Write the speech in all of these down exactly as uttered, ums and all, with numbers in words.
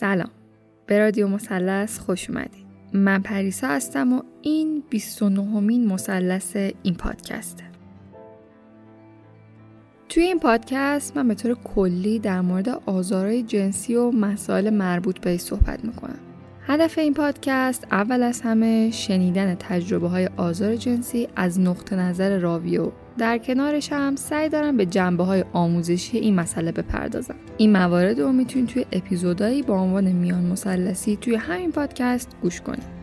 سلام، به رادیو مثلث خوش اومدید. من پریسا هستم و این بیست و نهمین مثلث این پادکسته. توی این پادکست من به طور کلی در مورد آزارهای جنسی و مسائل مربوط به این صحبت میکنم. هدف این پادکست اول از همه شنیدن تجربه های آزار جنسی از نقطه نظر راوی و در کنارش هم سعی دارم به جنبه‌های آموزشی این مسئله بپردازم. این موارد رو میتونید توی اپیزودایی با عنوان میان مثلثی توی همین پادکست گوش کنید.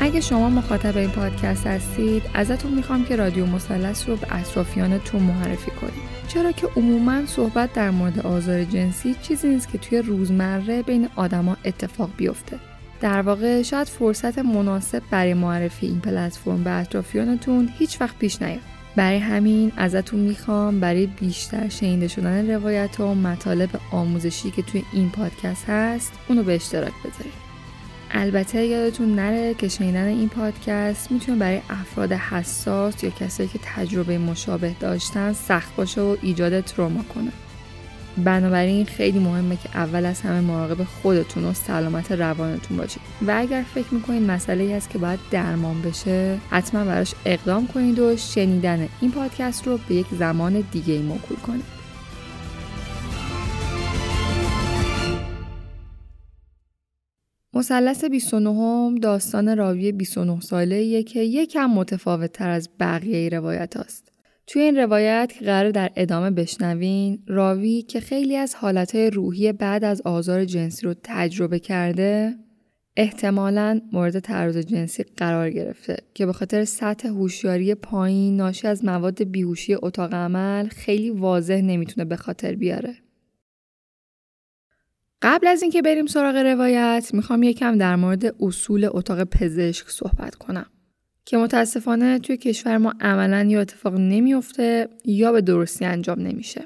اگه شما مخاطب این پادکست هستید، ازتون میخوام که رادیو مثلث رو به اطرافیانتون معرفی کنید. چرا که عموماً صحبت در مورد آزار جنسی چیزی نیست که توی روزمره بین آدما اتفاق بیفته. در واقع شاید فرصت مناسب برای معرفی این پلتفرم به اطرافیانتون هیچ وقت پیش نیاد. برای همین ازتون میخوام برای بیشتر شنیده شدن روایت و مطالب آموزشی که توی این پادکست هست، اونو به اشتراک بذارید. البته یادتون نره که شنیدن این پادکست میتونه برای افراد حساس یا کسایی که تجربه مشابه داشتن سخت باشه و ایجاد تروما کنه. بنابراین خیلی مهمه که اول از همه مراقب خودتون و سلامت روانتون باشید و اگر فکر میکنید مسئله‌ای هست که باید درمان بشه، حتما براش اقدام کنید و شنیدن این پادکست رو به یک زمان دیگه موکول کنید. مثلث بیست و نهم داستان راوی بیست و نه ساله‌ایه که یکم متفاوت‌تر از بقیه روایت هاست. توی این روایت که قرار در ادامه بشنوین، راوی که خیلی از حالتهای روحی بعد از آزار جنسی رو تجربه کرده، احتمالاً مورد تعرض جنسی قرار گرفته که به خاطر سطح هوشیاری پایین ناشی از مواد بیهوشی اتاق عمل خیلی واضح نمیتونه به خاطر بیاره. قبل از اینکه بریم سراغ روایت، میخوام یکم در مورد اصول اتاق پزشک صحبت کنم که متاسفانه توی کشور ما عملاً یا اتفاق نمیفته یا به درستی انجام نمیشه.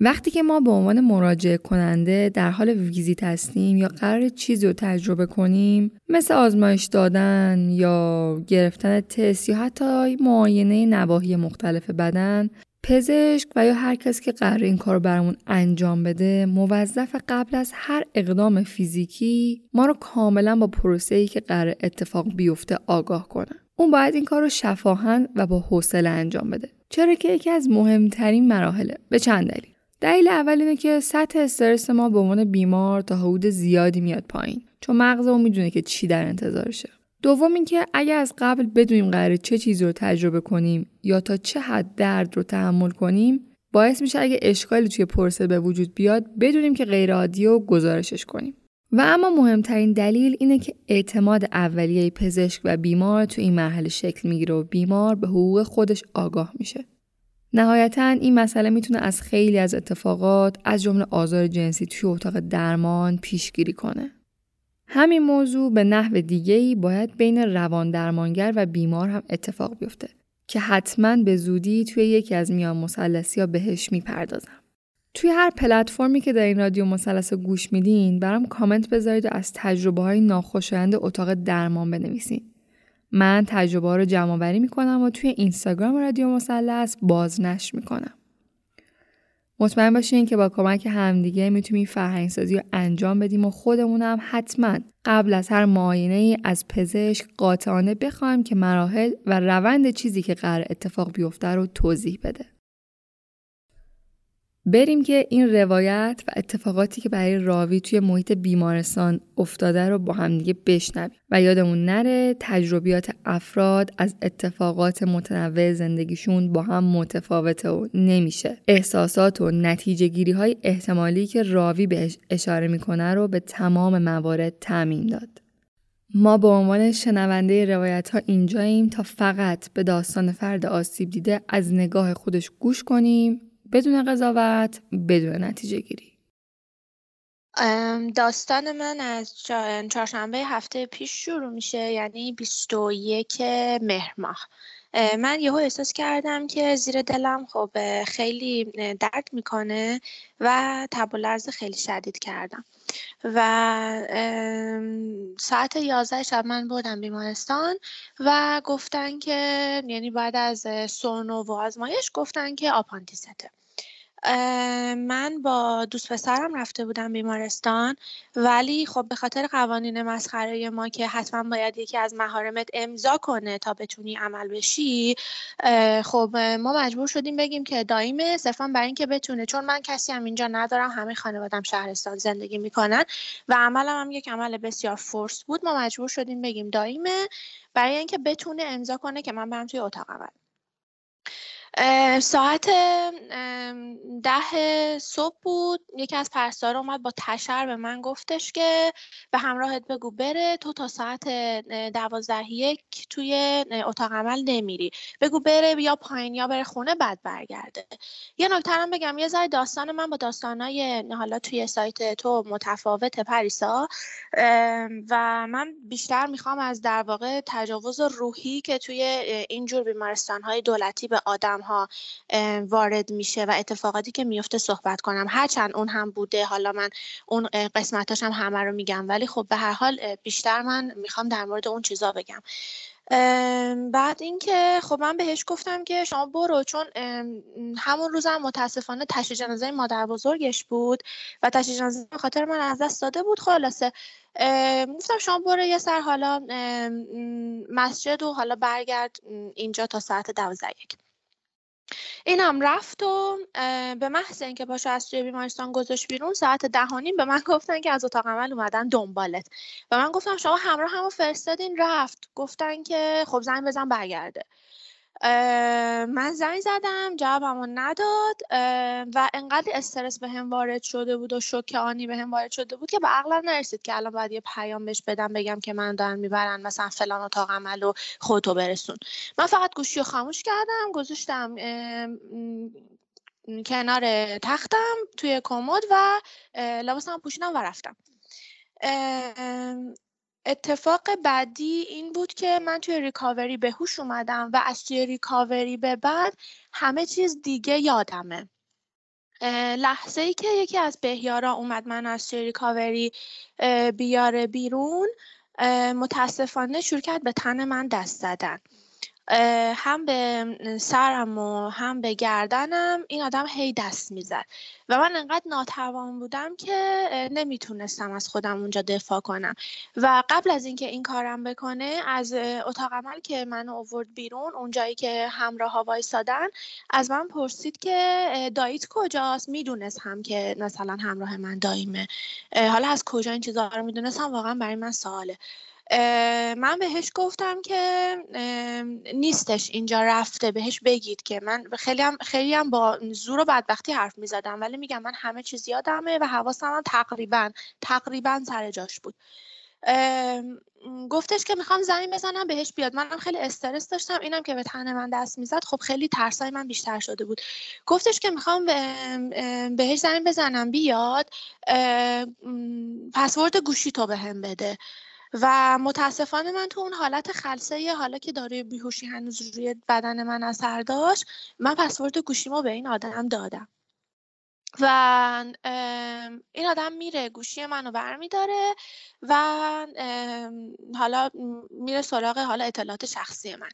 وقتی که ما به عنوان مراجعه کننده در حال ویزیت هستیم یا قرار چیزی رو تجربه کنیم، مثل آزمایش دادن یا گرفتن تست یا حتی معاینه نواحی مختلف بدن، پزشک و یا هر کسی که قراره این کار رو برامون انجام بده موظف قبل از هر اقدام فیزیکی ما رو کاملا با پروسه‌ای که قراره اتفاق بیفته آگاه کنه. اون باید این کار رو شفاهن و با حوصله انجام بده، چرا که یکی از مهمترین مراحله. به چند دلیل. دلیل اول اینه که سطح استرس ما به عنوان بیمار تا حدود زیادی میاد پایین، چون مغزمون میدونه که چی در انتظارشه. دوم این که اگه از قبل بدونیم قراره چه چیزی رو تجربه کنیم یا تا چه حد درد رو تحمل کنیم، باعث میشه اگه اشکالی توی پرسه به وجود بیاد بدونیم که غیر عادیه و گزارشش کنیم. و اما مهمترین دلیل اینه که اعتماد اولیه پزشک و بیمار تو این مرحله شکل میگیره و بیمار به حقوق خودش آگاه میشه. نهایتاً این مسئله میتونه از خیلی از اتفاقات، از جمله آزار جنسی توی اتاق درمان پیشگیری کنه. همین موضوع به نحو دیگه‌ای باید بین روان درمانگر و بیمار هم اتفاق بیفته که حتماً به زودی توی یکی از میان مثلثی‌ها بهش میپردازم. توی هر پلتفرمی که در این رادیو مثلث گوش میدین، برام کامنت بذارید و از تجربه‌های ناخوشایند اتاق درمان بنویسین. من تجربه‌ها رو جمع‌آوری می‌کنم و توی اینستاگرام رادیو مثلث بازنشر می‌کنم. مطمئن باشین که با کمک همدیگه میتونیم فرهنگ‌سازی رو انجام بدیم و خودمونم حتما قبل از هر معاینه‌ای از پزشک قاطعانه بخوایم که مراحل و روند چیزی که قرار اتفاق بیفته رو توضیح بده. بریم که این روایت و اتفاقاتی که برای راوی توی محیط بیمارستان افتاده رو با هم دیگه بشنویم و یادمون نره تجربیات افراد از اتفاقات متنوع زندگیشون با هم متفاوته و نمیشه احساسات و نتیجه گیری های احتمالی که راوی بهش اشاره میکنه رو به تمام موارد تضمین داد. ما به عنوان شنونده روایت ها اینجاییم تا فقط به داستان فرد آسیب دیده از نگاه خودش گوش کنیم، بدون قضاوت، بدون نتیجه گیری. داستان من از چهارشنبه هفته پیش شروع میشه، یعنی بیست و یکم مهر ماه. من یهو احساس کردم که زیر دلم خب خیلی درد میکنه و تب و لرز خیلی شدید کردم و ساعت یازده شب من بودم بیمارستان و گفتن که یعنی بعد از سونو و آزمایش گفتن که آپاندیسته. من با دوست پسرم رفته بودم بیمارستان، ولی خب به خاطر قوانین مسخره ما که حتما باید یکی از محارمت امضا کنه تا بتونی عمل بشی، خب ما مجبور شدیم بگیم که دایمه، صرفا برای اینکه بتونه، چون من کسی هم اینجا ندارم، همه خانوادم شهرستان زندگی میکنن و عملم هم یک عمل بسیار فورس بود. ما مجبور شدیم بگیم دایمه برای اینکه بتونه امضا کنه که من برم توی اتاق عمل. ساعت ده صبح بود، یکی از پرستارا اومد با تشر به من گفتش که به همراهت بگو بره، تو تا ساعت دوازده یک توی اتاق عمل نمیری، بگو بره یا پایین یا بره خونه بعد برگرده. یه نکته‌ام بگم، یه ذره داستان من با داستانای حالا توی سایت تو متفاوت پریسا و من بیشتر میخوام از در واقع تجاوز روحی که توی اینجور بیمارستان‌های دولتی به آدم ها وارد میشه و اتفاقاتی که میفته صحبت کنم، هرچند اون هم بوده، حالا من اون قسمتاش هم همه رو میگم، ولی خب به هر حال بیشتر من میخوام در مورد اون چیزا بگم. بعد اینکه خب من بهش گفتم که شما برو، چون همون روزم هم متاسفانه تشییع جنازه مادر بزرگش بود و تشییع جنازه به خاطر من از دست داده بود. خلاصه گفتم شما برو یه سر حالا مسجد و حالا برگرد اینجا تا ساعت دوازده یک. اینم رفت و به محض اینکه باشه از توی بیمارستان گذاشت بیرون، ساعت دهانیم به من گفتن که از اتاق عمل اومدن دنبالت و من گفتم شما همراه همو فرستادین رفت. گفتن که خب زنگ بزن برگرده. من زنگ زدم، جوابمو نداد و انقدر استرس به هم وارد شده بود و شوک آنی به هم وارد شده بود که به عقلم نرسید که الان باید یه پیام بهش بدم بگم که من دارن میبرن مثلا فلان اتاق عمل و خودتو برسون. من فقط گوشی رو خاموش کردم، گذاشتم کنار تختم توی کمد و لباسم پوشیدم و رفتم. اتفاق بعدی این بود که من توی ریکاوری به هوش اومدم و از توی ریکاوری به بعد همه چیز دیگه یادمه. لحظه ای که یکی از بهیارا اومد من از توی ریکاوری بیاره بیرون، متاسفانه شروع کرد به تن من دست زدن. هم به سرم و هم به گردنم این آدم هی دست میزد و من انقدر ناتوان بودم که نمیتونستم از خودم اونجا دفاع کنم. و قبل از اینکه این کارم بکنه، از اتاق عمل که منو آورد بیرون، اونجایی که همراها وایسادن، از من پرسید که داییت کجاست. میدونست هم که مثلا همراه من داییمه. حالا از کجا این چیزا رو میدونستم واقعا برای من سواله. من بهش گفتم که نیستش، اینجا رفته، بهش بگید. که من خیلی هم, خیلی هم با زور و بدبختی حرف می زدم، ولی میگم من همه چیز یادمه و حواسم هم تقریبا تقریبا سر جاش بود. گفتش که میخوام زنگ بزنم بهش بیاد. منم خیلی استرس داشتم، اینم که به تن من دست میزد، خب خیلی ترسای من بیشتر شده بود. گفتش که میخوام بهش زنگ بزنم بیاد، پسورد گوشی تو بهم بده. و متاسفانه من تو اون حالت خلسه، حالا که داروی بیهوشی هنوز روی بدن من اثر داشت، من پسورد گوشیمو به این آدم دادم و این آدم میره گوشی منو برمیداره و حالا میره سراغ حالا اطلاعات شخصی من.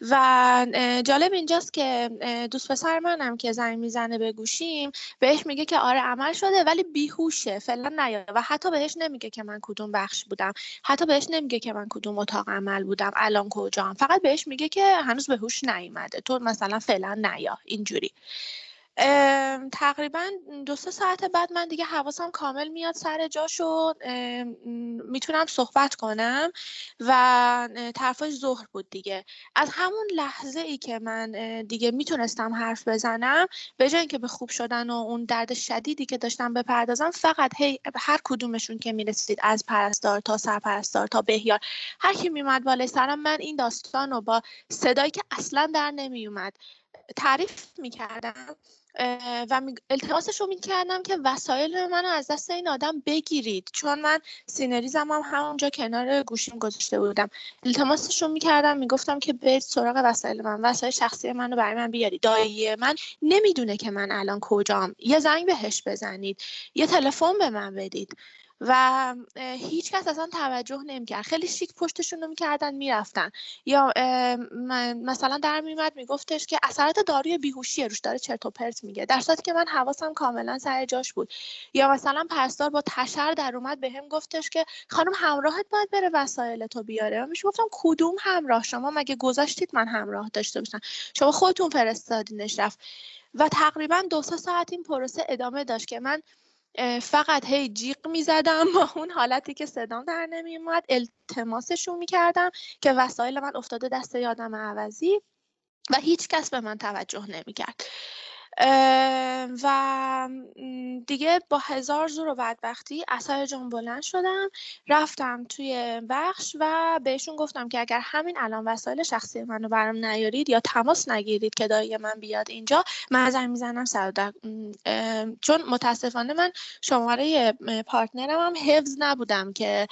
و جالب اینجاست که دوست پسر منم که زنگ میزنه به گوشیم، بهش میگه که آره عمل شده ولی بیهوشه، فعلا نیا. و حتی بهش نمیگه که من کدوم بخش بودم، حتی بهش نمیگه که من کدوم اتاق عمل بودم، الان کجام، فقط بهش میگه که هنوز به هوش نیومده، تو مثلا فعلا نیا اینجوری. تقریبا دو سه ساعت بعد من دیگه حواسم کامل میاد سر جاشو، میتونم صحبت کنم و طرفش ظهر بود دیگه. از همون لحظه ای که من دیگه میتونستم حرف بزنم، به جای اینکه به خوب شدن و اون درد شدیدی که داشتم بپردازم، فقط هی هر کدومشون که میرسید، از پرستار تا سرپرستار تا بهیار، هر کی میومد بالای سرم، من این داستانو با صدایی که اصلا در نمیومد تعریف میکردم و التماسش رو میکردم که وسایل منو از دست این آدم بگیرید، چون من سینریزم هم همونجا کنار گوشیم گذاشته بودم. التماسش رو میکردم، میگفتم که برید سراغ وسایل من، وسایل شخصی منو برای من بیارید. دایی من نمیدونه که من الان کجام، یه زنگ بهش بزنید، یه تلفن به من بدید. و هیچ کس اصلا توجه نمیکرد، خیلی شیک پشتشون رو میکردن میرفتن. یا مثلا در میمد میگفتش که اثرات داروی بیهوشیه روش، داره چرت و پرت میگه، در صورتی که من حواسم کاملا سر جاش بود. یا مثلا پرستار با تشر در اومد بهم گفتش که خانم همراهت باید بره وسایلتو بیاره. من میش گفتم کدوم همراه؟ شما مگه گذاشتید من همراه داشته باشم؟ شما خودتون فرستادینش رفت. و تقریبا دو سه ساعت این پروسه ادامه داشت که من فقط هی جیغ میزدم با اون حالتی که صدام در نمیومد، التماسشون میکردم که وسایل من افتاده دست یادم عوضی و هیچ کس به من توجه نمیکرد. و دیگه با هزار زور و بدبختی از سر جام بلند شدم، رفتم توی بخش و بهشون گفتم که اگر همین الان وسایل شخصی منو برام نیارید یا تماس نگیرید که دایی من بیاد اینجا، من زنگ میزنم صدا. چون متاسفانه من شماره پارتنرم هم حفظ نبودم که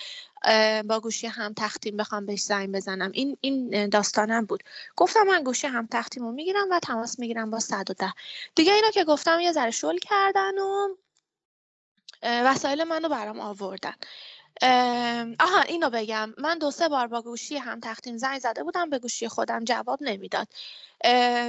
با گوشی هم تختیم بخوام بهش زنگ بزنم. این این داستانم بود. گفتم من گوشی هم تختیمو میگیرم و تماس میگیرم با صد و ده. دیگه اینا که گفتم یه ذره شل کردن و وسایل منو برام آوردن. آها اینو بگم، من دو سه بار با گوشی هم تختیم زنگ زده بودم، به گوشی خودم جواب نمیداد.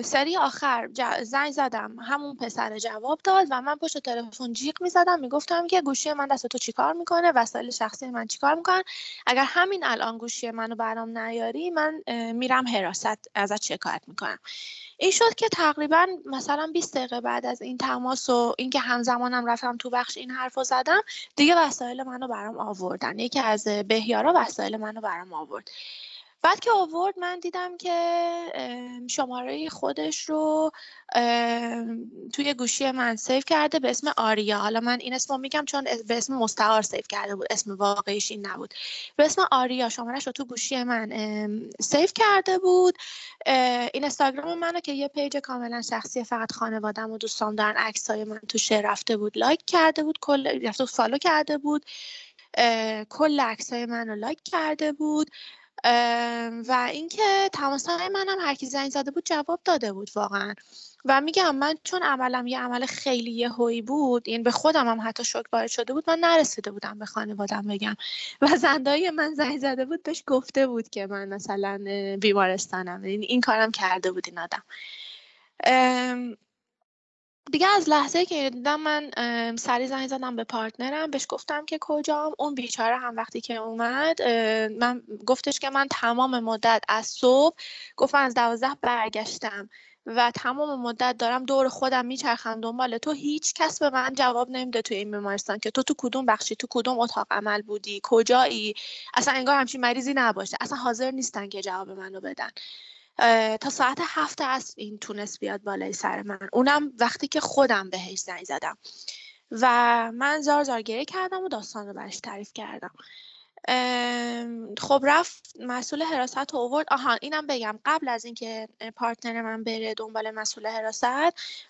سری آخر زنگ زدم، همون پسر جواب داد و من پشت تلفن جیغ میزدم، میگفتم که گوشی من دست تو چیکار میکنه، وسایل شخصی من چیکار میکنن، اگر همین الان گوشی منو برام نیاری من میرم حراست ازت شکایت میکنم. این شد که تقریبا مثلا بیست دقیقه بعد از این تماس و اینکه همزمانم رفتم تو بخش این حرفو زدم، دیگه وسایل منو برام آوردن. یکی از بهیارا وسایل منو برام آورد. بعد که آورد من دیدم که شماره خودش رو توی گوشی من سیو کرده به اسم آریا. حالا من این اسمو میگم چون به اسم مستعار سیو کرده بود، اسم واقعیش این نبود. به اسم آریا شماره‌اش رو تو گوشی من سیو کرده بود. اینستاگرام منو که یه پیج کاملا شخصی فقط خانواده‌ام و دوستام دارن عکسای من توش رفته بود، لایک کرده بود، کل رفت فالو کرده بود، کل عکسای منو لایک کرده بود. و اینکه تماس‌های منم هر کی زنگ زده بود جواب داده بود واقعا. و میگم من چون عملم یه عمل خیلی یهویی بود، این به خودم هم حتی شوک وارد شده بود، من نرسیده بودم به خانواده‌ام بگم. و زندایی من زنگ زده بود بهش گفته بود که من مثلا بیمارستانم، این این کارم کرده بود این آدم. دیگه از لحظه که دیدم، من سری زنگ زدم به پارتنرم، بهش گفتم که کجام. اون بیچاره هم وقتی که اومد من گفتش که من تمام مدت از صبح، گفتم از دوازده برگشتم و تمام مدت دارم دور خودم میچرخم دنبال تو، هیچ کس به من جواب نمیده توی این بیمارستان که تو تو کدوم بخشی، تو کدوم اتاق عمل بودی، کجایی، اصلا انگار همچین مریضی نباشه، اصلا حاضر نیستن که جواب منو بدن. تا ساعت هفت از این تونست بیاد بالای سر من، اونم وقتی که خودم بهش زنگ زدم و من زار زار گریه کردم و داستان رو برش تعریف کردم. خب رفت مسئول حراست رو آورد. آها اینم بگم، قبل از اینکه پارتنر من بره دنبال مسئول حراست،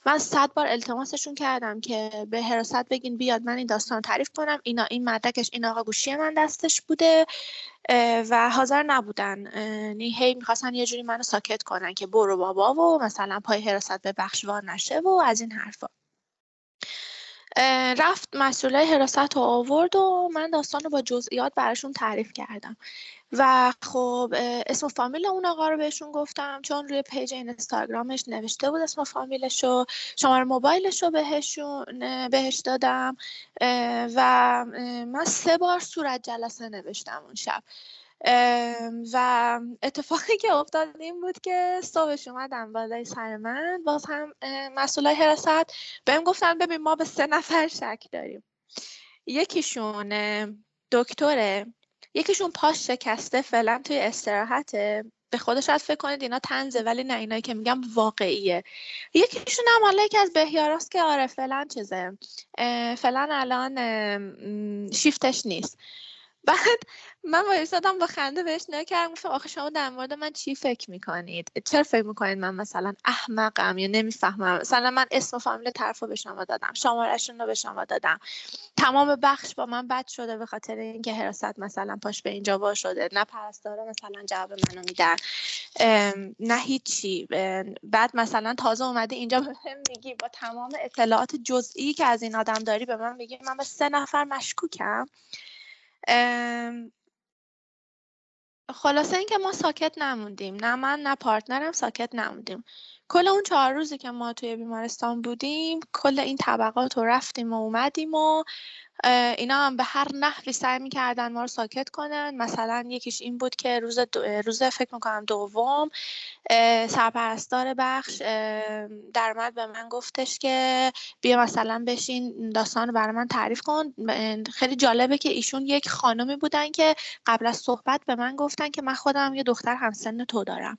من صد بار التماسشون کردم که به حراست بگین بیاد من این داستان تعریف کنم، اینا این مدرکش، این آقا گوشی من دستش بوده و حاضر نبودن، هی میخواستن یه جوری منو ساکت کنن که برو بابا و مثلا پای حراست به بخشوار نشه و از این حرفا. رفت مسئولای حراست رو آورد و من داستان رو با جزئیات براشون تعریف کردم و خب اسم و فامیل اون آقا رو بهشون گفتم، چون روی پیج اینستاگرامش نوشته بود اسم و فامیلش و شماره موبایلش رو بهشون بهش دادم و من سه بار صورت جلسه نوشتم اون شب. و اتفاقی که افتاد این بود که صبحش اومدم بالای سر من، باز هم مسئولای حراست بهم گفتن ببین ما به سه نفر شک داریم، یکیشون دکتره، یکیشون پاش شکسته فعلا توی استراحته، به خودش شاید فکر کنید اینا طنزه ولی نه، اینایی که میگم واقعیه، یکیشون هم حالا یکی از بهیاراست که آره فعلا چیزه، فعلا الان شیفتش نیست. بعد من وایسادم با خنده بهش نگاه کردم، گفتم آخه شما در مورد من چی فکر میکنید؟ چرا فکر میکنید من مثلا احمقم یا نمیفهمم؟ مثلا من اسم و فامیل طرفو به شما دادم، شماره‌شون رو به شما دادم، تمام بخش با من بد شده به خاطر اینکه حراست مثلا پاش به اینجا وا شده، نه پرستارا مثلا جواب منو میدن، نه هیچی. بعد مثلا تازه اومده اینجا به من میگی با تمام اطلاعات جزئی که از این آدم داری به من میگی من به سه نفر مشکوکم. خلاصه این که ما ساکت نموندیم، نه من نه پارتنرم ساکت نموندیم. کل اون چهار روزی که ما توی بیمارستان بودیم کل این طبقات رو رفتیم و اومدیم و اینا هم به هر نحوی سعی می‌کردن ما رو ساکت کنن. مثلا یکیش این بود که روز دو... روز فکر می‌کنم دوم سرپرستار بخش در اومد به من گفتش که بیا مثلا بشین داستان رو برای من تعریف کن. خیلی جالبه که ایشون یک خانمی بودن که قبل از صحبت به من گفتن که من خودم یه دختر همسن تو دارم.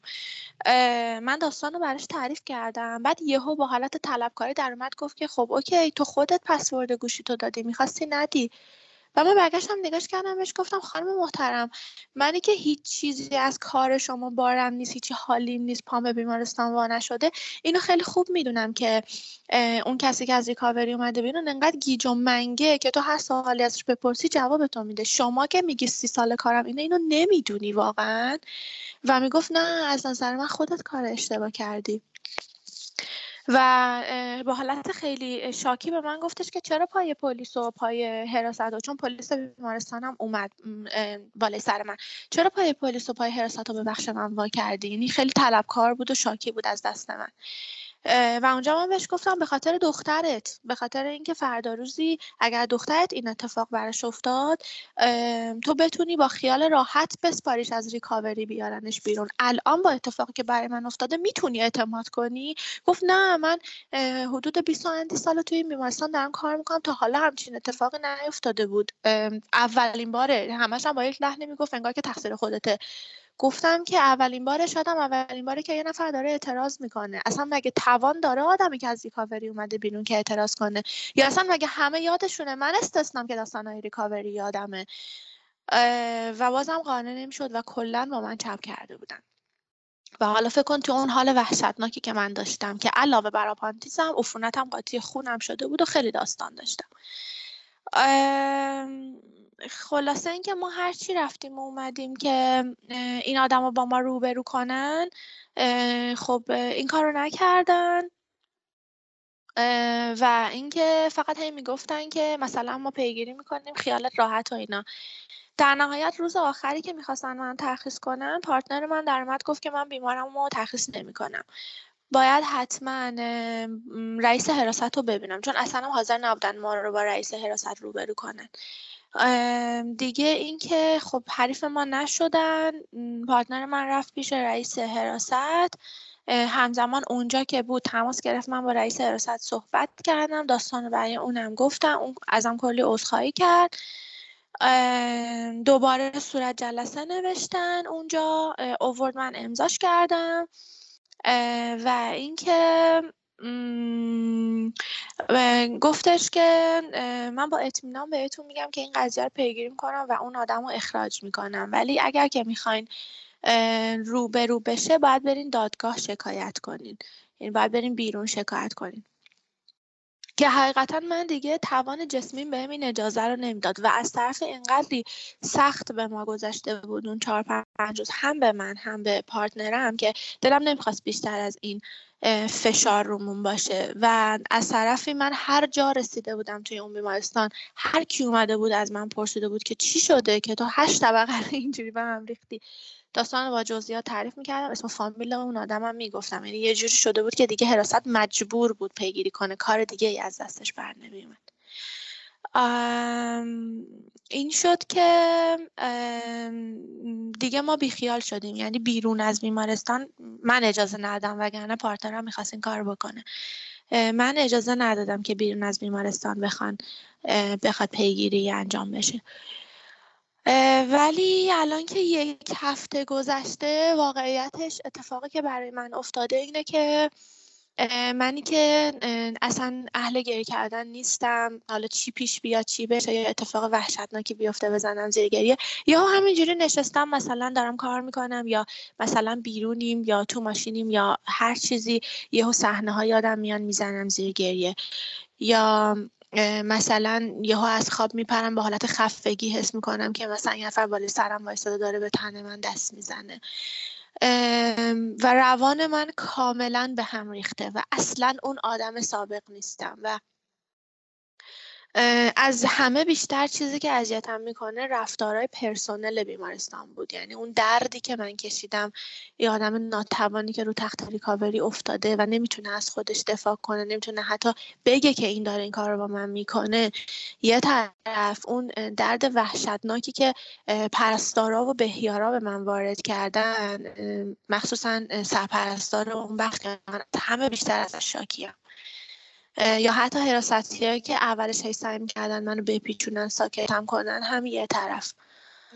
من داستان رو براش تعریف کردم. بعد یهو با حالت طلبکاری در اومد گفت که خب اوکی تو خودت پسورد گوشی تو دادی، می‌خواستی ندی. و من برگشتم نگاش کردم بهش گفتم خانم محترم منی که هیچ چیزی از کار شما بارم نیست، هیچی حالیم نیست، پام به بیمارستان وا نشده، اینو خیلی خوب میدونم که اون کسی که از ریکاوری اومده بیرون انقدر گیج و منگه که تو هر سوالی ازش بپرسی جواب تو میده، شما که میگی سی سال کارم اینه اینو نمیدونی واقعا. و میگفت نه از نظر من خودت کار اشتباه کردی. و با حالت خیلی شاکی به من گفتش که چرا پای پلیس و پای حراست و چون پلیس بیمارستانم اومد بالای سر من، چرا پای پلیس و پای حراست رو به بخش من وا کردی؟ یعنی خیلی طلبکار بود و شاکی بود از دست من. و اونجا من بهش گفتم به خاطر دخترت، به خاطر اینکه فردا روزی اگر دخترت این اتفاق براش افتاد تو بتونی با خیال راحت بسپاریش از ریکاوری بیارنش بیرون، الان با اتفاقی که برای من افتاده میتونی اعتماد کنی؟ گفت نه من حدود بیست سال توی این بیمارستان دارم کار میکنم، تا حالا همچین اتفاقی نیفتاده بود، اولین باره. همش هم با یک لحنه میگفت انگار که تقصیر خودته. گفتم که اولین باره، شاید هم اولین باره که یه نفر داره اعتراض میکنه. اصلا مگه توان داره آدمی که از ریکاوری اومده بیرون که اعتراض کنه؟ یا اصلا مگه همه یادشونه؟ من استثنام که داستانهای ریکاوری یادمه. و بازم قانع نمیشد و کلا با من چپ کرده بودن. و حالا فکر کن تو اون حال وحشتناکی که من داشتم که علاوه بر آپاندیسم عفونتم قاطی خونم شده بود و خیلی داستان داشتم. خلاصه اینکه ما هرچی رفتیم و اومدیم که این آدم رو با ما روبرو کنن، خب این کار رو نکردن و اینکه فقط هی میگفتن که مثلا ما پیگیری میکنیم، خیالت راحت و اینا. در نهایت روز آخری که میخواستن من ترخیص کنم، پارتنر من در اومد گفت که من بیمارم رو ترخیص نمی کنم، باید حتما رئیس حراست رو ببینم، چون اصلا حاضر نبودن ما رو با رئیس حراست روبرو کنن. دیگه این که خب حریف ما نشدن، پارتنر من رفت پیش رئیس حراست، همزمان اونجا که بود تماس گرفت، من با رئیس حراست صحبت کردم، داستانو برای اونم گفتم، اون ازم کلی عذرخواهی کرد. دوباره صورت جلسه نوشتن، اونجا اوورد من امضاش کردم و اینکه گفتش که من با اطمینان بهتون میگم که این قضیه رو پیگیری میکنم و اون آدم رو اخراج میکنم، ولی اگر که میخواین رو به رو بشه باید برین دادگاه شکایت کنین، یعنی باید برین بیرون شکایت کنین، که حقیقتا من دیگه توان جسمیم بهم این اجازه رو نمیداد و از طرف اینقدری سخت به ما گذشته بود اون چهار پنج روز، هم به من هم به پارتنرم، که دلم نمیخواست بیشتر از این فشار رومون باشه. و از طرفی من هر جا رسیده بودم توی اون بیمارستان، هر کی اومده بود از من پرسیده بود که چی شده که تو هشت طبقه اینجوری به هم ریختی، داستان با جزئیات تعریف میکردم، اسم فامیل اون آدمم میگفتم، یعنی یه جوری شده بود که دیگه حراست مجبور بود پیگیری کنه، کار دیگه ای از دستش بر نمیومد. این شد که دیگه ما بیخیال شدیم، یعنی بیرون از بیمارستان من اجازه ندادم، وگرنه پارتنرم میخواست این کار بکنه، من اجازه ندادم که بیرون از بیمارستان بخوان بخواد پیگیری انجام بشه. ولی الان که یک هفته گذشته، واقعیتش اتفاقی که برای من افتاده اینه که منی که اصلا اهل گریه کردن نیستم، حالا چی پیش بیاد چی بشه، یا اتفاق وحشتناکی بیفته بزنم زیر گریه، یا همینجوری نشستم مثلا دارم کار میکنم، یا مثلا بیرونیم یا تو ماشینیم یا هر چیزی، یهو صحنه ها یادم میان میزنم زیر گریه، یا مثلا یهو از خواب میپرم به حالت خفگی حس میکنم که مثلا یه نفر بالای سرم وایساده داره به تن من دست میزنه و روان من کاملا به هم ریخته و اصلا اون آدم سابق نیستم. و از همه بیشتر چیزی که اذیتم میکنه رفتارهای پرسنل بیمارستان بود، یعنی اون دردی که من کشیدم، یه آدم ناتوانی که رو تخت ریکاوری افتاده و نمیتونه از خودش دفاع کنه، نمیتونه حتی بگه که این داره این کار رو با من میکنه، یه طرف اون درد وحشتناکی که پرستارا و بهیارا به من وارد کردن، مخصوصا سرپرستار اون بخش، همه بیشتر ازش شاکیم. یا حتی حراستی‌هایی که اولش هی سعی می‌کردن منو بپیچونن، ساکتم کنن، هم یه طرف.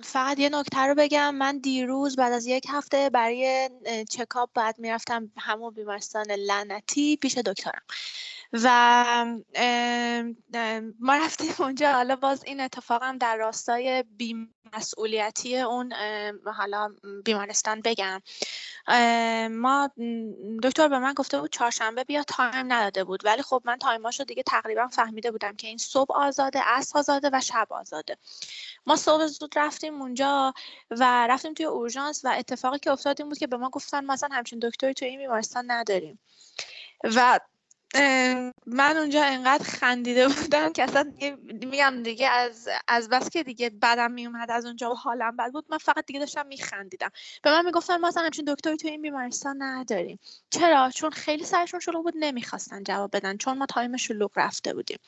فقط یه نکته رو بگم، من دیروز بعد از یک هفته برای چکاپ بعد میرفتم همون بیمارستان لعنتی پیش دکترم و ما رفتیم اونجا. حالا باز این اتفاقم در راستای بی‌مسئولیتی اون حالا بیمارستان بگم، ما دکتر به من گفته بود چهارشنبه بیا، تایم نداده بود، ولی خب من تایماشو دیگه تقریبا فهمیده بودم که این صبح آزاده، عصر آزاده و شب آزاده. ما صبح زود رفتیم اونجا و رفتیم توی اورژانس و اتفاقی که افتاد این بود که به ما گفتن ما اصلا همچین دکتری توی این بیمارستان نداریم و من اونجا انقدر خندیده بودم که اصلا میگم دیگه از از بس که دیگه بدم میومد از اونجا و حالم بد بود، من فقط دیگه داشتم میخندیدم. به من میگفتن ما اصلا همچین دکتری تو این بیمارستان نداریم. چرا؟ چون خیلی سرشون شلوغ بود، نمیخواستن جواب بدن چون ما تایم شلوغ رفته بودیم.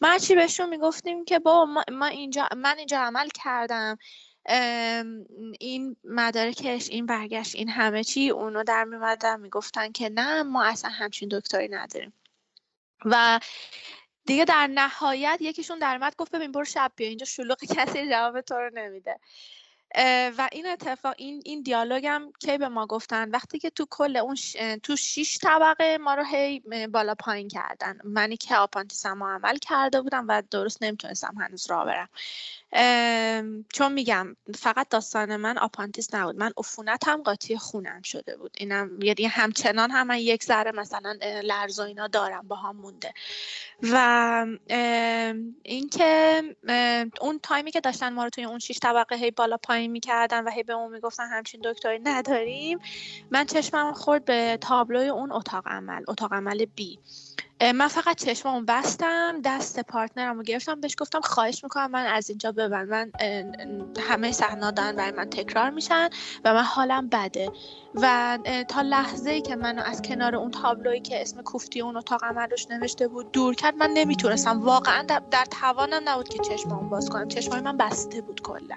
ما چی بهشون میگفتیم که بابا ما, ما اینجا من اینجا عمل کردم، این مدارکش، این برگشت، این همه چی، اونو در میمدن میگفتن که نه ما اصلا همچین دکتری نداریم. و دیگه در نهایت یکیشون در اومد گفت ببین برو شب بیا اینجا شلوغ، کسی جواب تو رو نمیده. و این اتفاق این این دیالوگ هم که به ما گفتن وقتی که تو کل اون ش... تو شش طبقه ما رو هی بالا پایین کردن، منی که آپانتیسمو عمل کرده بودم و درست نمیتونستم هنوز راه برم، چون میگم فقط داستان من آپانتیس نبود، من عفونتم قاطی خونم شده بود، اینم یعنی همچنان هم من یک ذره مثلا لرز و اینا دارم با هم مونده. و اینکه اون تایمی که داشتن ما رو توی اون شیش طبقه هی بالا پایین میکردن و هی به اون میگفتن همچین دکتری نداریم، من چشمم خورد به تابلوی اون اتاق عمل، اتاق عمل بی. من فقط چشمامو بستم، دست پارتنرمو گرفتم، بهش گفتم خواهش میکنم من از اینجا ببند، من همه صحنه‌ها دارن برای من تکرار میشن و من حالم بده. و تا لحظه‌ای که منو از کنار اون تابلویی که اسم کوفتی اون اتاق عمل روش نوشته بود دور کرد، من نمیتونستم، واقعا در توانم نبود که چشمامو باز کنم، چشمای من بسته بود کلا.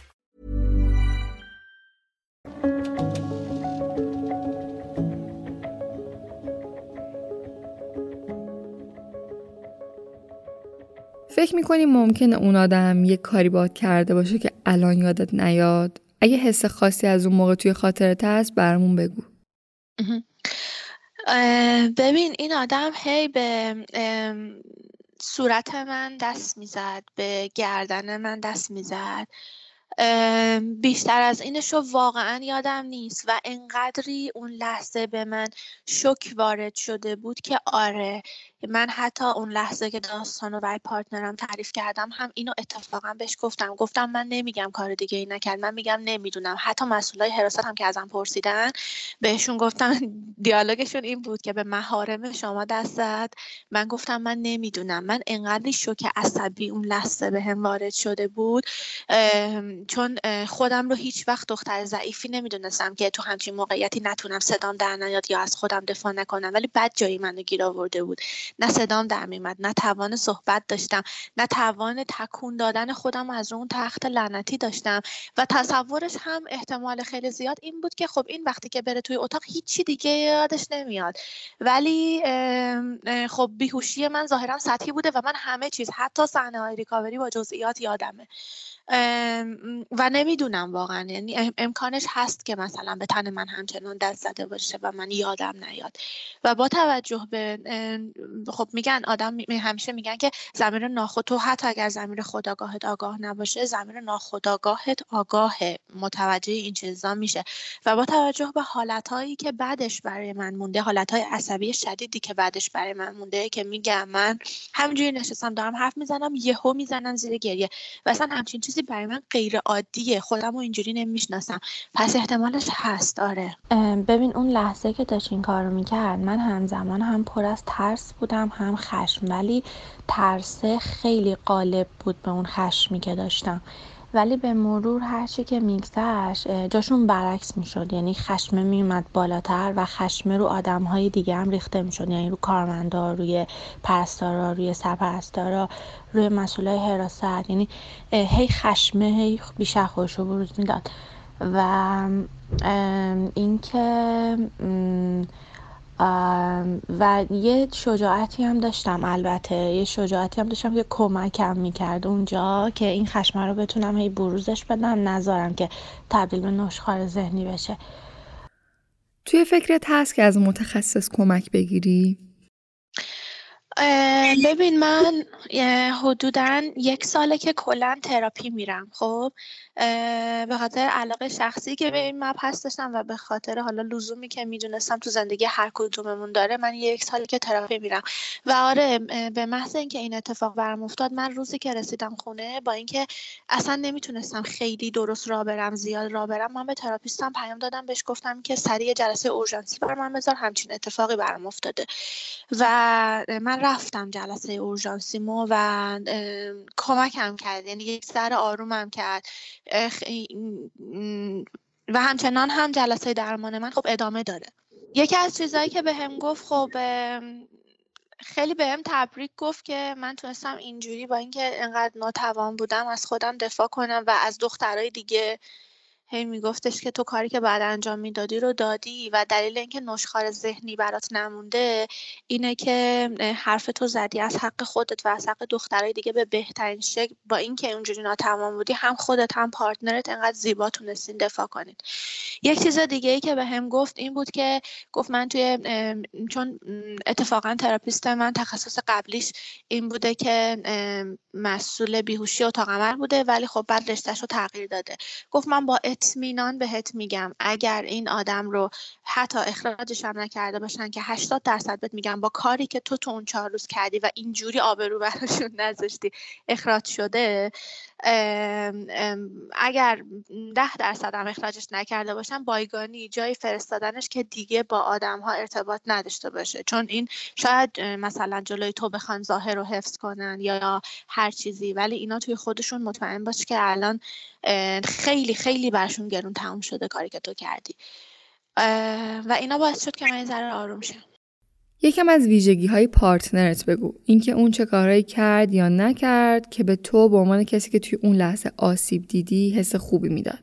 فکر میکنی ممکنه اون آدم یک کاری باهات کرده باشه که الان یادت نیاد؟ اگه حس خاصی از اون موقع توی خاطرت هست برامون بگو. ببین این آدم هی به صورت من دست میزد، به گردن من دست میزد، بیشتر از اینشو واقعا یادم نیست. و انقدری اون لحظه به من شوک وارد شده بود که آره، من حتی اون لحظه که داستانو برای پارتنرم تعریف کردم هم اینو اتفاقا بهش گفتم، گفتم من نمیگم کار دیگه ای نکرد، من میگم نمیدونم. حتی مسئولای حراست هم که ازم پرسیدن بهشون گفتم، دیالوگشون این بود که به محارم شما دست زد، من گفتم من نمیدونم. من انقدر شوک عصبی اون لحظه بهم وارد شده بود، چون خودم رو هیچ وقت دختر ضعیفی نمیدونستم که تو همچین موقعیتی نتونم صدام در نیاد یا از خودم دفاع نکنم، ولی بد جایی منو گیر آورده بود. نه صدام در میمد، نه توان صحبت داشتم، نه توان تکون دادن خودم از اون تخت لعنتی داشتم. و تصورش هم احتمال خیلی زیاد این بود که خب این وقتی که بره توی اتاق هیچی دیگه یادش نمیاد، ولی خب بیهوشی من ظاهرا سطحی بوده و من همه چیز، حتی صحنه‌های ریکاوری با جزئیات یادمه. و نمیدونم واقعا، یعنی ام، امکانش هست که مثلا به تن من همچنان دست زده باشه و من یادم نیاد. و با توجه به خب میگن آدم می... همیشه میگن که ضمیر ناخود تو حتی اگر ضمیر خودآگاهت آگاه نباشه، ضمیر ناخودآگاهت آگاهه، متوجه این چیزا میشه. و با توجه به حالتایی که بعدش برای من مونده، حالتهای عصبی شدیدی که بعدش برای من مونده که میگم من همینجوری نشستم دارم حرف میزنم یهو میزنم زیر گریه و اصلا همچین چیزی برای من غیر عادیه، خودمو اینجوری نمیشناسم، پس احتمالش هست. آره ببین اون لحظه که داشت این کارو میکرد من همزمان هم پر از ترس بودم هم خشم، ولی ترس خیلی غالب بود به اون خشمی که داشتم، ولی به مرور هرچی که میگذشت جاشون برعکس میشد، یعنی خشمه میومد بالاتر و خشمه رو آدمهای دیگه هم ریخته میشد، یعنی رو کارمندا، روی پرستارا، روی سرپرستارا، روی مسئولای حراست، یعنی هی خشمه هی بیشتر خودش رو بروز میداد. و اینکه و یه شجاعتی هم داشتم، البته یه شجاعتی هم داشتم که کمکم میکرد اونجا که این خشمه رو بتونم هی بروزش بدم، نذارم که تبدیل به نشخوار ذهنی بشه. توی فکرت هست که از متخصص کمک بگیری؟ ببین من حدوداً یک ساله که کلاً تراپی میرم، خب به خاطر علاقه شخصی که به این مبحث داشتم و به خاطر حالا لزومی که میدونستم تو زندگی هر کدوممون داره، من یک ساله که تراپی میرم. و آره به محض اینکه این اتفاق برام افتاد، من روزی که رسیدم خونه با اینکه اصلا نمیتونستم خیلی درست راه برم، زیاد راه برم، من به تراپیستم پیام دادم، بهش گفتم که سریع جلسه اورژانسی برام بذار، همچین اتفاقی برام افتاده. و من رفتم جلسه اورژانسیمو و کمکم کرد، یعنی یک سر آرومم کرد و همچنان هم جلسه درمان من خب ادامه داره. یکی از چیزایی که به هم گفت، خب خیلی به هم تبریک گفت که من تونستم اینجوری با اینکه انقدر ناتوان بودم از خودم دفاع کنم و از دخترای دیگه هی میگفتش که تو کاری که بعد انجام میدادی رو دادی و دلیل اینکه نشخوار ذهنی برات نمونده اینه که حرف تو زدی، از حق خودت و از حق دخترای دیگه به بهترین شکل، با اینکه اونجوری ناتمام بودی هم خودت هم پارتنرت انقدر زیبا تونستین دفاع کنید. یک چیز دیگه ای که به هم گفت این بود که گفت من توی چون اتفاقا تراپیست من تخصص قبلیش این بوده که مسئول بیهوشی اتاق عمل بوده، ولی خب بعد رشته‌شو تغییر داده، گفت من با اطمینان بهت میگم اگر این آدم رو حتی اخراجش هم نکرده باشن که هشتاد درصد بهت میگم با کاری که تو تو اون چهار روز کردی و اینجوری آبرو براشون نذاشتی اخراج شده، اگر ده درصد هم اخراجش نکرده باشن بایگانی جایی فرستادنش که دیگه با آدم ها ارتباط نداشته باشه، چون این شاید مثلا جلوی تو بخوان ظاهر رو حفظ کنن یا هر چیزی، ولی اینا توی خودشون مطمئن باش که الان خیلی خیلی برشون گرون تموم شده کاری که تو کردی. و اینا باعث شد که من یه ذره آروم شم. یکم از ویژگی های پارتنرت بگو، اینکه اون چه کارهایی کرد یا نکرد که به تو به عنوان کسی که توی اون لحظه آسیب دیدی حس خوبی میداد.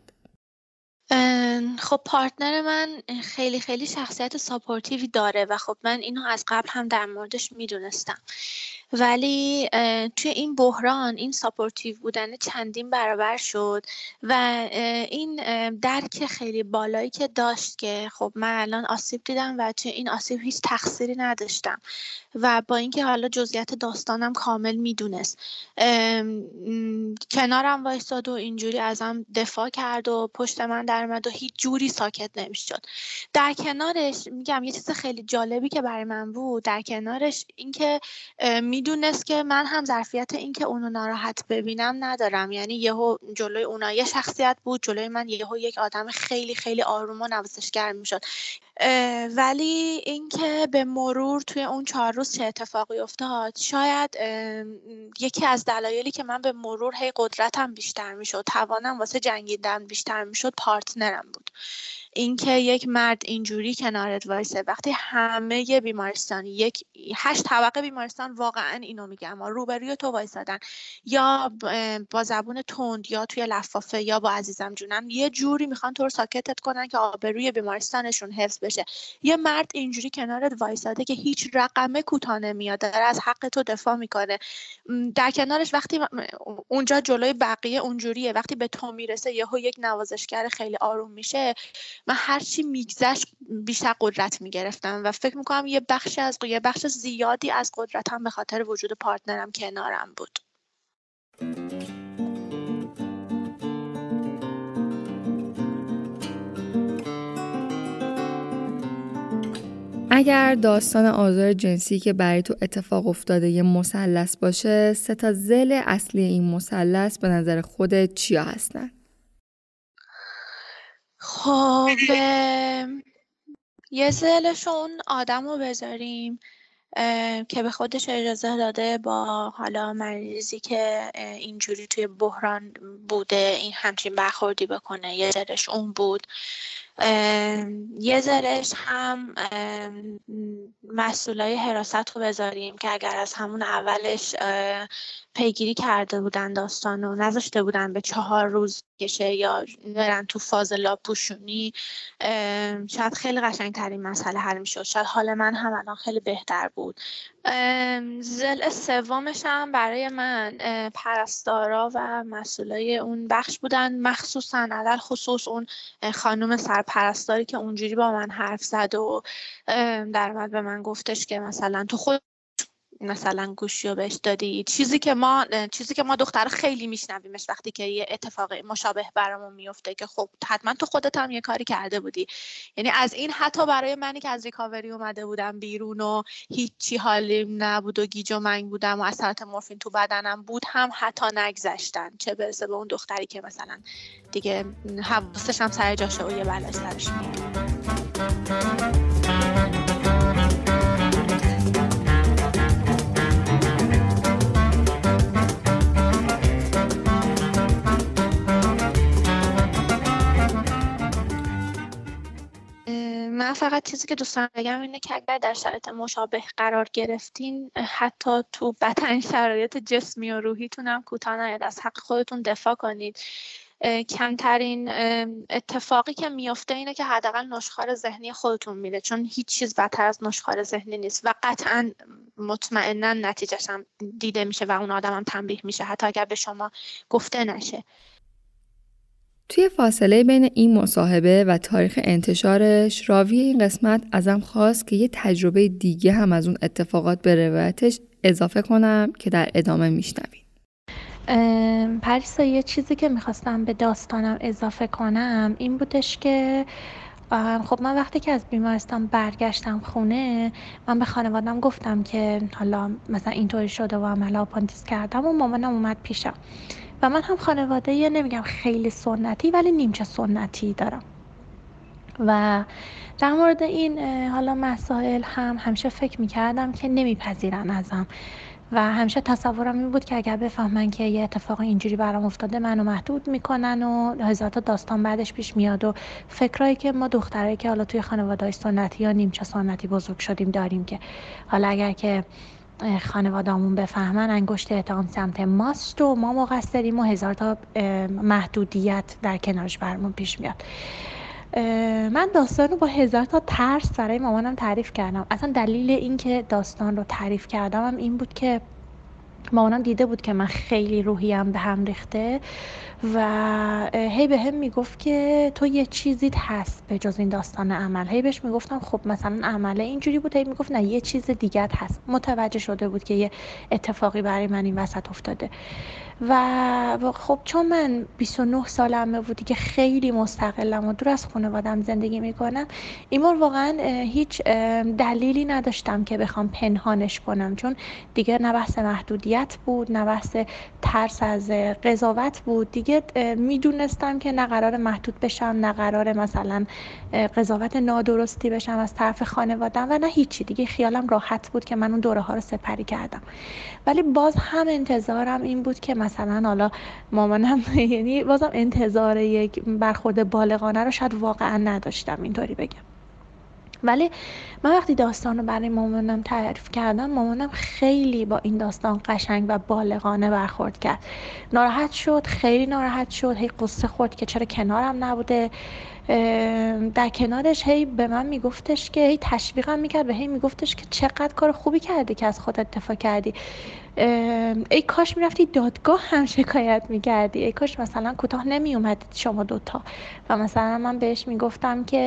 خب پارتنر من خیلی خیلی شخصیت ساپورتیوی داره و خب من اینو از قبل هم در موردش میدونستم، ولی توی این بحران این ساپورتیو بودن چندین برابر شد و این درک خیلی بالایی که داشت که خب من الان آسیب دیدم و توی این آسیب هیچ تقصیری نداشتم و با اینکه حالا جزئیات داستانم کامل میدونست، کنارم وایساد و اینجوری ازم دفاع کرد و پشت من درآمد و هیچ جوری ساکت نمیشد. در کنارش میگم یه چیز خیلی جالبی که برای من بود، در کنارش اینکه میدونست که من هم ظرفیت این که اونو ناراحت ببینم ندارم، یعنی یهو جلوی اونا یه شخصیت بود، جلوی من یهو یک آدم خیلی خیلی آروم و نوازشگر میشد. ولی اینکه به مرور توی اون چهار روز چه اتفاقی افتاد، شاید یکی از دلایلی که من به مرور هی قدرتم بیشتر میشد، توانم واسه جنگیدن بیشتر میشد، پارتنرم بود. اینکه یک مرد اینجوری کنارت وایسه وقتی همه بیمارستان، یک هشت طبقه بیمارستان، واقعا اینو میگم، روبروی تو وایسادن، یا با زبون تند یا توی لفافه یا با عزیزم جونم، یه جوری میخوان تو رو ساکتت کنن که آبروی بیمارستانشون حفظ بشه. یه مرد اینجوری کنارت وایساده که هیچ رقمه کوتاه نمیاد، داره از حق تو دفاع میکنه. در کنارش وقتی اونجا جلوی بقیه اونجوریه، وقتی به تو میرسه یهو یک نوازشگر خیلی آروم میشه، من هر چی میگذشت بیشتر قدرت میگرفتم و فکر میکنم یه بخشی از یه بخش زیادی از قدرتم به خاطر وجود پارتنرم کنارم بود. اگر داستان آزار جنسی که برای تو اتفاق افتاده یه مثلث باشه، سه تا ضلع اصلی این مثلث به نظر خودت چیا هستن؟ خب یه ضلعشون آدم رو بذاریم که به خودش اجازه داده با حالا مریضی که اینجوری توی بحران بوده این همچین برخوردی بکنه، یه ضلعش اون بود. یه ذرهش هم مسئولای حراست رو بذاریم که اگر از همون اولش پیگیری کرده بودن داستان رو، نذاشته بودن به چهار روز کشه یا برن تو فاز لاپوشونی، شاید خیلی قشنگ‌ترین مسئله حل می‌شد، شاید حال من هم الان خیلی بهتر بود. ضلع سومش هم برای من پرستارا و مسئولای اون بخش بودن، مخصوصاً علل خصوص اون خانم سرپرستاری که اونجوری با من حرف زد و در واقع به من گفتش که مثلا تو خود مثلا گوشیو بهش دادی، چیزی که ما چیزی که ما دختر خیلی میشنویمش وقتی که یه اتفاق مشابه برامون میفته که خب حتما تو خودت هم یه کاری کرده بودی. یعنی از این حتی برای منی که از ریکاوری اومده بودم بیرون و هیچی حالیم نبود و گیج و منگ بودم و اثرات مورفین تو بدنم بود هم حتی نگذشتن، چه برسه به اون دختری که مثلا دیگه حواسش هم سر جاشه و یه بلا سرش میاد. من فقط چیزی که دوست دارم بگم اینه که اگر در شرایط مشابه قرار گرفتین، حتی تو بدترین شرایط جسمی و روحیتون هم کوتاه نیاد، از حق خودتون دفاع کنید. کمترین اتفاقی که میفته اینه که حداقل نشخوار ذهنی خودتون میره، چون هیچ چیز بدتر از نشخوار ذهنی نیست و قطعا مطمئنا نتیجهش هم دیده میشه و اون آدم هم تنبیه میشه حتی اگر به شما گفته نشه. توی فاصله بین این مصاحبه و تاریخ انتشارش، راوی این قسمت ازم خواست که یه تجربه دیگه هم از اون اتفاقات به روایتش اضافه کنم که در ادامه میشنوید. پریسا، یه چیزی که میخواستم به داستانم اضافه کنم این بودش که خب من وقتی که از بیمارستان برگشتم خونه، من به خانوادم گفتم که حالا مثلا اینطوری شده و عملا آپاندیس کردم و مامانم اومد پیشم و من هم خانواده یه نمیگم خیلی سنتی ولی نیمچه سنتی دارم و در مورد این حالا مسائل هم همیشه فکر میکردم که نمیپذیرن ازم و همیشه تصورم این بود که اگر بفهمن که یه اتفاق اینجوری برام افتاده منو محدود میکنن و هزار تا داستان بعدش پیش میاد و فکرایی که ما دخترایی که حالا توی خانواده‌های سنتی یا نیمچه سنتی بزرگ شدیم داریم که حالا اگر که خانواده‌مون بفهمن انگشت اتهام سمت ماست و ما مقصریم و هزار تا محدودیت در کنارش برامون پیش میاد. من داستان رو با هزار تا ترس برای مامانم تعریف کردم. اصلا دلیل این که داستان رو تعریف کردم هم این بود که مامانم دیده بود که من خیلی روحیم به هم ریخته و هی به هم میگفت که تو یه چیزیت هست به جز این داستان عمل. هی بهش میگفتم خب مثلا عمله اینجوری بود، هی میگفت نه یه چیز دیگه هست. متوجه شده بود که یه اتفاقی برای من این وسط افتاده و خب چون من بیست و نه سالمه بودی که خیلی مستقلم و دور از خانواده‌ام زندگی میکنم، این بار واقعا هیچ دلیلی نداشتم که بخوام پنهانش کنم، چون دیگه نه بحث محدودیت بود نه بحث ترس از قضاوت بود، دیگه میدونستم که نه قرار محدود بشم نه قرار مثلا قضاوت نادرستی بشم از طرف خانواده‌ام و نه هیچی دیگه. خیالم راحت بود که من اون دوره ها رو سپری کردم، ولی باز هم انتظارم این بود که مثلا حالا مامانم یعنی بازم انتظار یک برخورد بالغانه رو شاید واقعا نداشتم اینطوری بگم. ولی من وقتی داستان رو برای مامانم تعریف کردم، مامانم خیلی با این داستان قشنگ و بالغانه برخورد کرد. ناراحت شد، خیلی ناراحت شد، هی قصه خورد که چرا کنارم نبوده. در کنارش هی به من میگفتش که هی تشویقم میکرد و هی میگفتش که چقدر کار خوبی کردی که از خودت دفاع کردی. ای کاش میرفتی دادگاه هم شکایت میکردی، ای کاش مثلا کوتاه نمیومدید شما دوتا و مثلا من بهش میگفتم که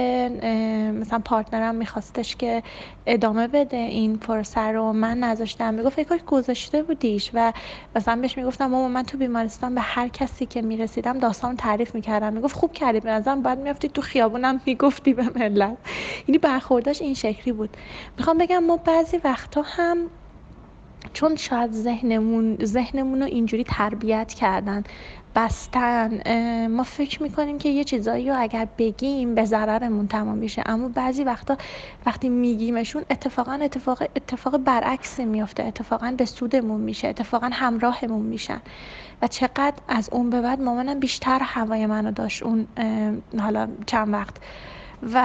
مثلا پارتنرم میخواستش که ادامه بده این پروسه رو، من نذاشتم. میگفت ای کاش گذاشته بودیش. و مثلا بهش میگفتم ماما من تو بیمارستان به هر کسی که میرسیدم داستان تعریف میکردم. میگفت خوب کردی، به نظرم باید میرفتی تو خیابونم میگفتی به ملت. یعنی برخوردش این شکلی بود. میخوام بگم ما بعضی وقتا هم چون شاید ذهنمون ذهنمون رو اینجوری تربیت کردن، بستن، ما فکر میکنیم که یه چیزایی رو اگر بگیم به ضررمون تمام میشه، اما بعضی وقتا وقتی میگیمشون اتفاقا اتفاق اتفاق برعکسی میفته، اتفاقا به سودمون میشه، اتفاقا همراهمون میشن. و چقدر از اون به بعد مامانم بیشتر هوای منو داشت اون حالا چند وقت و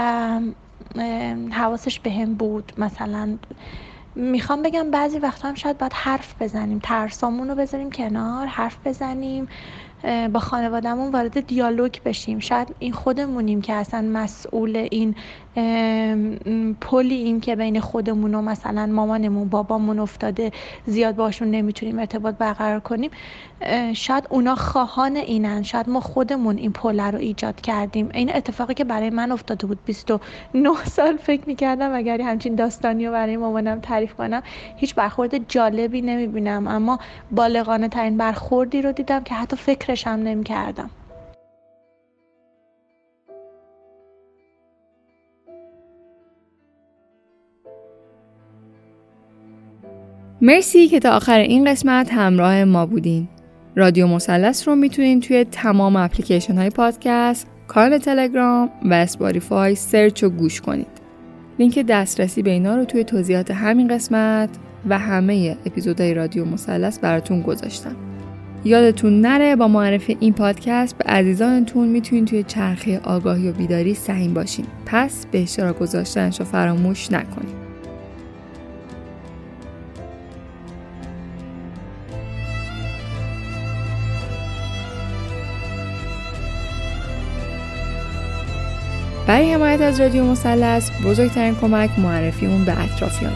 حواسش بهم بود. مثلا میخوام بگم بعضی وقتا هم شاید باید حرف بزنیم، ترسامون رو بذاریم کنار، حرف بزنیم، با خانوادهمون وارد دیالوگ بشیم. شاید این خودمونیم که اصلا مسئول این پلیم که بین خودمون و مثلا مامانمون بابامون افتاده، زیاد باشون نمیتونیم ارتباط برقرار کنیم. شاید اونا خواهان اینن، شاید ما خودمون این پل رو ایجاد کردیم. این اتفاقی که برای من افتاده بود، بیست و نه سال فکر میکردم اگر همچین داستانی رو برای مامانم تعریف کنم هیچ برخورد جالبی نمیبینم، اما بالغانه ترین برخوردی رو دیدم که حتی فکرش هم نمیکردم. مرسی که تا آخر این قسمت همراه ما بودین. رادیو مثلث رو میتونین توی تمام اپلیکیشن های پادکست، کانال تلگرام و اسپاتیفای سرچ و گوش کنید. لینک دسترسی به اینا رو توی توضیحات همین قسمت و همه اپیزودهای رادیو مثلث براتون گذاشتم. یادتون نره با معرفی این پادکست به عزیزانتون میتونین توی چرخه آگاهی و بیداری سهم باشین. پس به اشتراک گذاشتنشو فراموش نکنید. برای حمایت از رادیو مثلث بزرگترین کمک معرفی اون به اطرافیانه.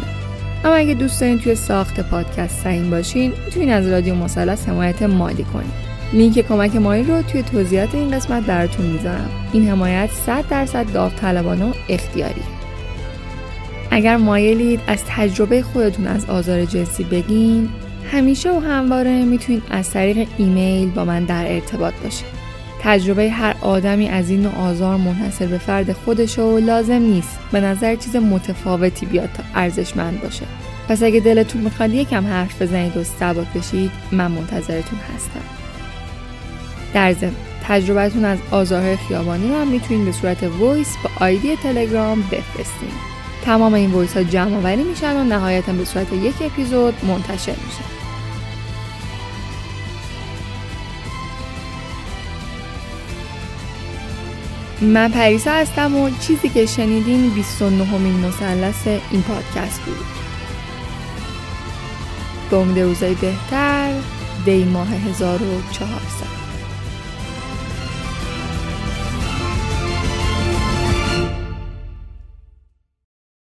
اما اگه دوست دارین توی ساخت پادکست سهیم باشین، میتونین از رادیو مثلث حمایت مالی کنین. لینک کمک مالی رو توی توضیحات این قسمت براتون میذارم. این حمایت صد درصد داوطلبانه و اختیاریه. اگر مایلید از تجربه خودتون از آزار جنسی بگین، همیشه و همواره میتونین از طریق ایمیل با من در ارتباط باشین. تجربه هر آدمی از این نوع آزار منحصر به فرد خودشه و لازم نیست به نظر چیز متفاوتی بیاد تا ارزشمند باشه. پس اگه دلتون میخواد یکم حرف بزنید و ثبات بشید، من منتظرتون هستم. در ضمن تجربهتون از آزارهای خیابانی رو هم میتونید به صورت وایس با آیدی تلگرام بفرستین. تمام این وایس ها جمع آوری میشن و نهایتاً به صورت یک اپیزود منتشر میشه. من پریسا هستم و چیزی که شنیدین بیست و نهمین مثلث این پادکست بود. به امید روزای بهتر، دی ماه هزار و چهارصد.